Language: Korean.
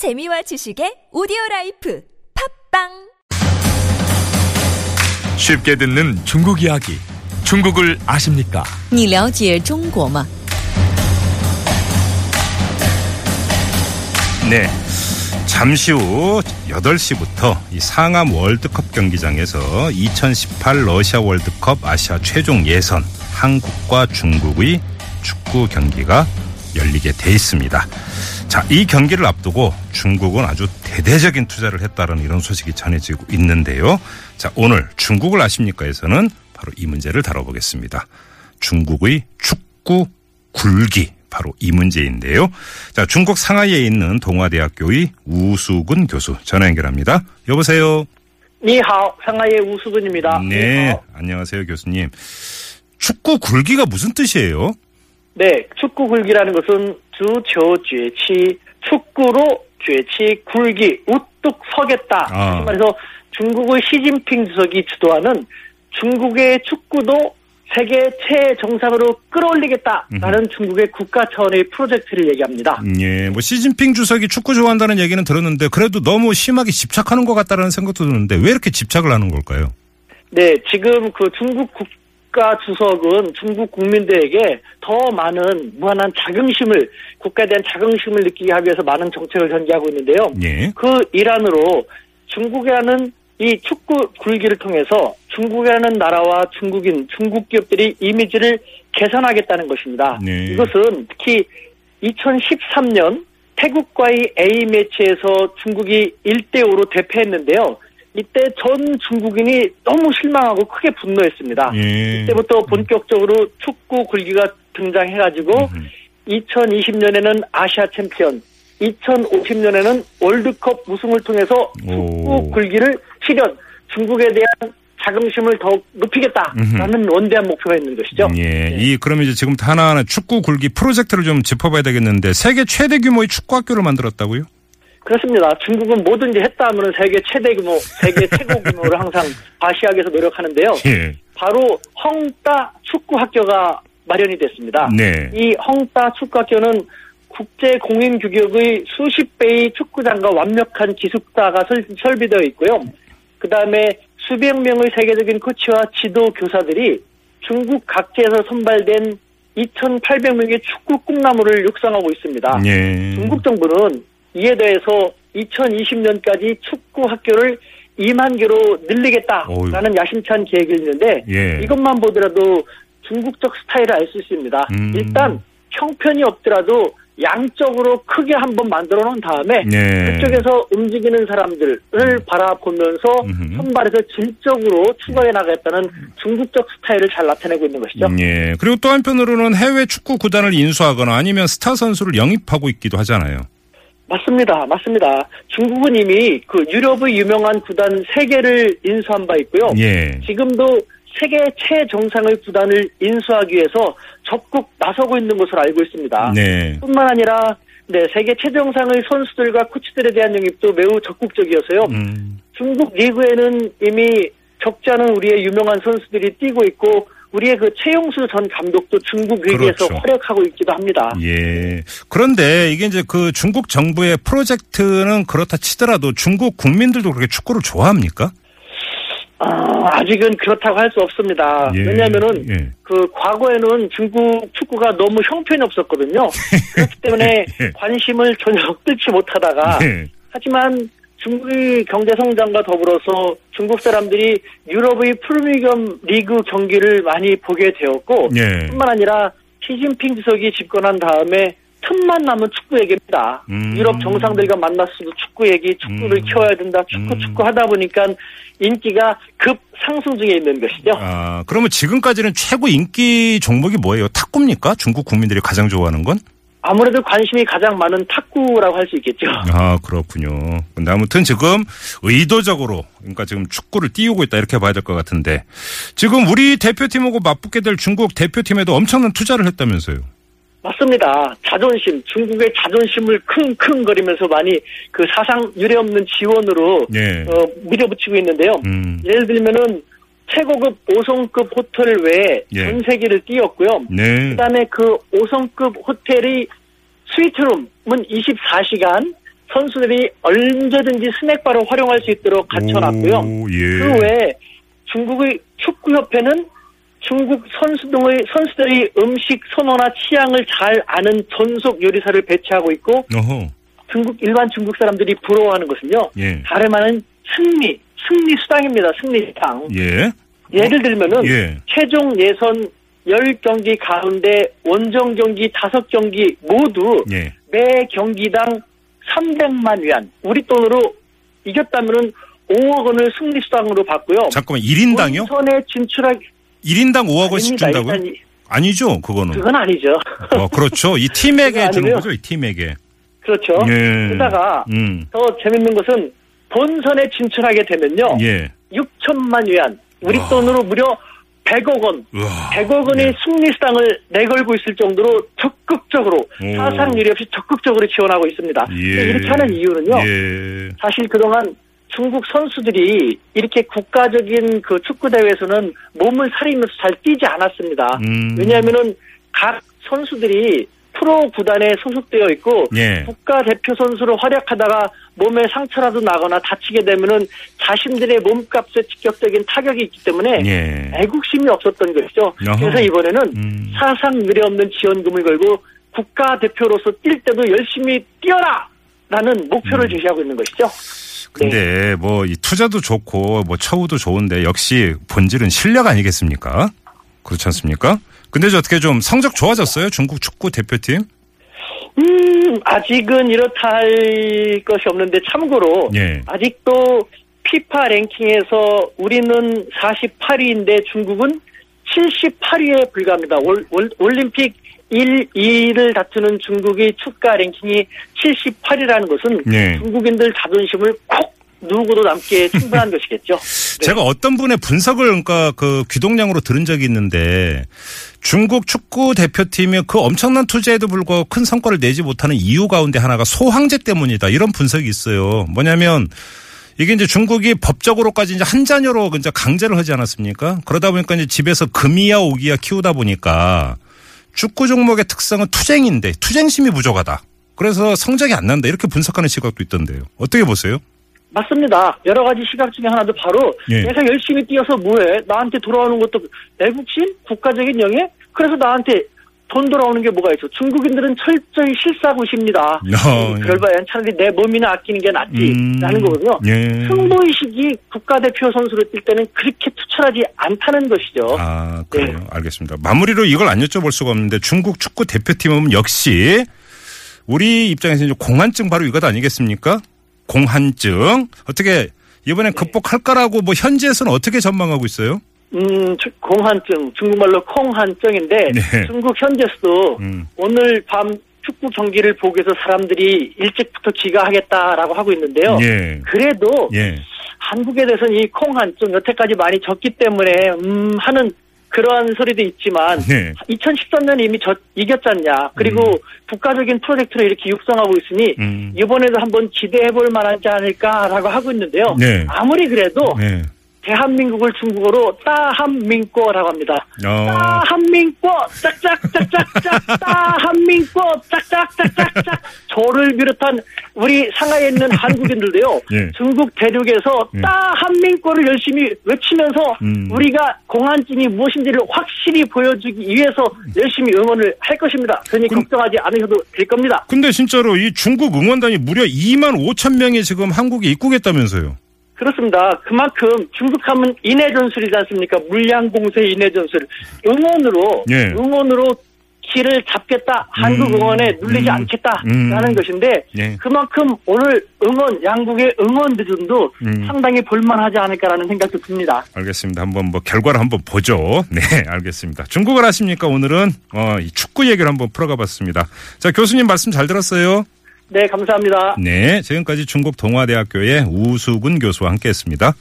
재미와 지식의 오디오라이프 팝빵. 쉽게 듣는 중국 이야기. 중국을 아십니까? 你了解中国吗? 네, 잠시 후 8시부터 이 상암 월드컵 경기장에서 2018 러시아 월드컵 아시아 최종 예선 한국과 중국의 축구 경기가 열리게 돼 있습니다. 자, 이 경기를 앞두고 중국은 아주 대대적인 투자를 했다는 이런 소식이 전해지고 있는데요. 자, 오늘 중국을 아십니까?에서는 바로 이 문제를 다뤄보겠습니다. 중국의 축구 굴기, 바로 이 문제인데요. 자, 중국 상하이에 있는 동아대학교의 우수근 교수 전화 연결합니다. 여보세요. 니하오, 상하이의 우수근입니다. 네, 니하오. 안녕하세요, 교수님. 축구 굴기가 무슨 뜻이에요? 네, 축구 굴기라는 것은 주저 죄치, 축구로 죄치, 굴기, 우뚝 서겠다. 아. 그래서 중국의 시진핑 주석이 주도하는 중국의 축구도 세계 최정상으로 끌어올리겠다라는 중국의 국가 차원의 프로젝트를 얘기합니다. 예, 뭐 시진핑 주석이 축구 좋아한다는 얘기는 들었는데 그래도 너무 심하게 집착하는 것 같다라는 생각도 드는데 왜 이렇게 집착을 하는 걸까요? 네, 지금 그 중국 국가 주석은 중국 국민들에게 더 많은 무한한 자긍심을, 국가에 대한 자긍심을 느끼게 하기 위해서 많은 정책을 전개하고 있는데요. 예. 그 일환으로 중국에 하는 이 축구 굴기를 통해서 중국이라는 나라와 중국인, 중국 기업들이 이미지를 개선하겠다는 것입니다. 네. 이것은 특히 2013년 태국과의 A매치에서 중국이 1대5로 대패했는데요. 이때 전 중국인이 너무 실망하고 크게 분노했습니다. 네. 이때부터 본격적으로 축구 굴기가 등장해가지고 2020년에는 아시아 챔피언, 2050년에는 월드컵 우승을 통해서 축구 굴기를 실현, 중국에 대한 자긍심을 더욱 높이겠다라는 원대한 목표가 있는 것이죠. 예, 네. 그러면 이제 지금 하나하나 축구 굴기 프로젝트를 좀 짚어봐야 되겠는데 세계 최대 규모의 축구 학교를 만들었다고요? 그렇습니다. 중국은 뭐든지 했다 하면 세계 최대 규모, 세계 최고 규모를 항상 과시하기에서 노력하는데요. 예. 바로 헝따 축구 학교가 마련이 됐습니다. 네. 이 헝따 축구 학교는 국제 공인 규격의 수십 배의 축구장과 완벽한 기숙사가 설비되어 있고요. 그 다음에 수백 명의 세계적인 코치와 지도 교사들이 중국 각지에서 선발된 2,800명의 축구 꿈나무를 육성하고 있습니다. 예. 중국 정부는 이에 대해서 2020년까지 축구 학교를 2만 개로 늘리겠다라는 야심찬 계획이 있는데 예. 이것만 보더라도 중국적 스타일을 알 수 있습니다. 일단 형편이 없더라도 양적으로 크게 한번 만들어 놓은 다음에 네. 그쪽에서 움직이는 사람들을 바라보면서 선발해서 질적으로 추가해 나가겠다는 중국적 스타일을 잘 나타내고 있는 것이죠. 네. 그리고 또 한편으로는 해외 축구 구단을 인수하거나 아니면 스타 선수를 영입하고 있기도 하잖아요. 맞습니다. 맞습니다. 중국은 이미 그 유럽의 유명한 구단 3개를 인수한 바 있고요. 네. 지금도 세계 최정상의 구단을 인수하기 위해서 적극 나서고 있는 것으로 알고 있습니다. 네. 뿐만 아니라 네, 세계 최정상의 선수들과 코치들에 대한 영입도 매우 적극적이어서요. 중국 리그에는 이미 적지 않은 우리의 유명한 선수들이 뛰고 있고 우리의 그 최용수 전 감독도 중국 리그에서 그렇죠. 활약하고 있기도 합니다. 예. 그런데 이게 이제 그 중국 정부의 프로젝트는 그렇다 치더라도 중국 국민들도 그렇게 축구를 좋아합니까? 아직은 그렇다고 할 수 없습니다. 예, 왜냐하면은 예. 그 과거에는 중국 축구가 너무 형편이 없었거든요. 그렇기 때문에 예. 관심을 전혀 끌지 못하다가 예. 하지만 중국의 경제 성장과 더불어서 중국 사람들이 유럽의 프리미엄 리그 경기를 많이 보게 되었고 예. 뿐만 아니라 시진핑 주석이 집권한 다음에 틈만 나면 축구 얘기입니다. 유럽 정상들과 만났어도 축구 얘기, 축구를 키워야 된다, 축구 하다 보니까 인기가 급 상승 중에 있는 것이죠. 아, 그러면 지금까지는 최고 인기 종목이 뭐예요? 탁구입니까? 중국 국민들이 가장 좋아하는 건? 아무래도 관심이 가장 많은 탁구라고 할 수 있겠죠. 아, 그렇군요. 근데 아무튼 지금 의도적으로, 그러니까 지금 축구를 띄우고 있다 이렇게 봐야 될 것 같은데 지금 우리 대표팀하고 맞붙게 될 중국 대표팀에도 엄청난 투자를 했다면서요? 맞습니다. 자존심, 중국의 자존심을 킁킁거리면서 많이 그 사상 유례없는 지원으로 예. 밀어붙이고 있는데요. 예를 들면은 최고급 5성급 호텔 외에 예. 전세기를 띄웠고요. 네. 그다음에 그 5성급 호텔의 스위트룸은 24시간, 선수들이 언제든지 스낵바로 활용할 수 있도록 갖춰놨고요. 예. 그 외에 중국의 축구협회는 중국 선수들이 음식 선호나 취향을 잘 아는 전속 요리사를 배치하고 있고, 어허. 일반 중국 사람들이 부러워하는 것은요. 예. 다름아닌 승리 수당입니다. 승리 수당. 예. 예를 들면은 예. 최종 예선 10경기 가운데 원정 경기 5경기 모두 예. 매 경기당 300만 위안. 우리 돈으로 이겼다면은 5억 원을 승리 수당으로 받고요. 잠깐만 1인당요? 본선에 진출하기 1인당 5억 원씩 준다고요? 아니죠, 그거는. 그건 아니죠. 그렇죠. 이 팀에게 주는 거죠, 이 팀에게. 그렇죠. 예. 게다가 더 재밌는 것은 본선에 진출하게 되면요. 예. 6천만 위안. 우리 와. 돈으로 무려 100억 원. 와. 100억 원의 예. 승리수당을 내걸고 있을 정도로 적극적으로 사상 유례 없이 적극적으로 지원하고 있습니다. 예. 이렇게 하는 이유는요. 예. 사실 그동안 중국 선수들이 이렇게 국가적인 그 축구대회에서는 몸을 사리면서 잘 뛰지 않았습니다. 왜냐하면은 각 선수들이 프로 구단에 소속되어 있고 예. 국가대표 선수로 활약하다가 몸에 상처라도 나거나 다치게 되면은 자신들의 몸값에 직접적인 타격이 있기 때문에 예. 애국심이 없었던 것이죠. 어허. 그래서 이번에는 사상 유례 없는 지원금을 걸고 국가대표로서 뛸 때도 열심히 뛰어라! 라는 목표를 제시하고 있는 것이죠. 근데 네. 뭐 이 투자도 좋고 뭐 처우도 좋은데 역시 본질은 실력 아니겠습니까? 그렇지 않습니까? 근데 어떻게 좀 성적 좋아졌어요? 중국 축구 대표팀? 아직은 이렇다 할 것이 없는데 참고로 예. 아직도 피파 랭킹에서 우리는 48위인데 중국은 78위에 불과합니다. 올림픽 1, 2위를 다투는 중국의 축가 랭킹이 78위라는 것은 예. 중국인들 자존심을 콕 누구도 남게 충분한 것이겠죠. 네. 제가 어떤 분의 분석을 그러니까 그 귀동량으로 들은 적이 있는데 중국 축구 대표팀이 그 엄청난 투자에도 불구하고 큰 성과를 내지 못하는 이유 가운데 하나가 소황제 때문이다. 이런 분석이 있어요. 뭐냐면 이게 이제 중국이 법적으로까지 이제 한 자녀로 이제 강제를 하지 않았습니까? 그러다 보니까 이제 집에서 금이야 오기야 키우다 보니까 축구 종목의 특성은 투쟁인데 투쟁심이 부족하다. 그래서 성적이 안 난다. 이렇게 분석하는 시각도 있던데요. 어떻게 보세요? 맞습니다. 여러 가지 시각 중에 하나도 바로 예. 내가 열심히 뛰어서 뭐해? 나한테 돌아오는 것도 애국심? 국가적인 영예? 그래서 나한테 돈 돌아오는 게 뭐가 있어? 중국인들은 철저히 실사구시입니다. 예. 그럴 바에는 차라리 내 몸이나 아끼는 게 낫지 라는 거거든요. 예. 승부의식이 국가대표 선수로 뛸 때는 그렇게 투철하지 않다는 것이죠. 아, 그래요. 네. 알겠습니다. 마무리로 이걸 안 여쭤볼 수가 없는데 중국 축구 대표팀은 역시 우리 입장에서는 공안증 바로 이것 아니겠습니까? 공한증 어떻게 이번에 극복할까라고 뭐 현지에서는 어떻게 전망하고 있어요? 공한증 중국말로 콩한증인데 네. 중국 현지에서도 오늘 밤 축구 경기를 보기 위해서 사람들이 일찍부터 귀가하겠다라고 하고 있는데요. 예. 그래도 예. 한국에 대해서는 이 콩한증 여태까지 많이 졌기 때문에 하는 그러한 소리도 있지만 네. 2013년에 이미 이겼잖냐. 그리고 국가적인 프로젝트로 이렇게 육성하고 있으니 이번에도 한번 기대해볼 만하지 않을까라고 하고 있는데요. 네. 아무리 그래도 네. 대한민국을 중국어로 따한민꼬라고 합니다. 따한민꼬 짝짝짝짝짝 따한민꼬 짝짝짝짝짝 저를 비롯한 우리 상하이에 있는 한국인들도요. 예. 중국 대륙에서 예. 따한민꼬를 열심히 외치면서 우리가 공안증이 무엇인지를 확실히 보여주기 위해서 열심히 응원을 할 것입니다. 괜히 걱정하지 않으셔도 될 겁니다. 근데 진짜로 이 중국 응원단이 무려 25,000명이 지금 한국에 입국했다면서요. 그렇습니다. 그만큼 중국하면 인해전술이지 않습니까? 물량공세 인해전술. 응원으로 길을 잡겠다. 한국 응원에 눌리지 않겠다라는 것인데 예. 그만큼 오늘 양국의 응원 비중도 상당히 볼만하지 않을까라는 생각도 듭니다. 알겠습니다. 한번 뭐 결과를 한번 보죠. 네, 알겠습니다. 중국을 하십니까? 오늘은 이 축구 얘기를 한번 풀어가봤습니다. 자, 교수님 말씀 잘 들었어요. 네, 감사합니다. 네, 지금까지 중국 동아대학교의 우수근 교수와 함께했습니다.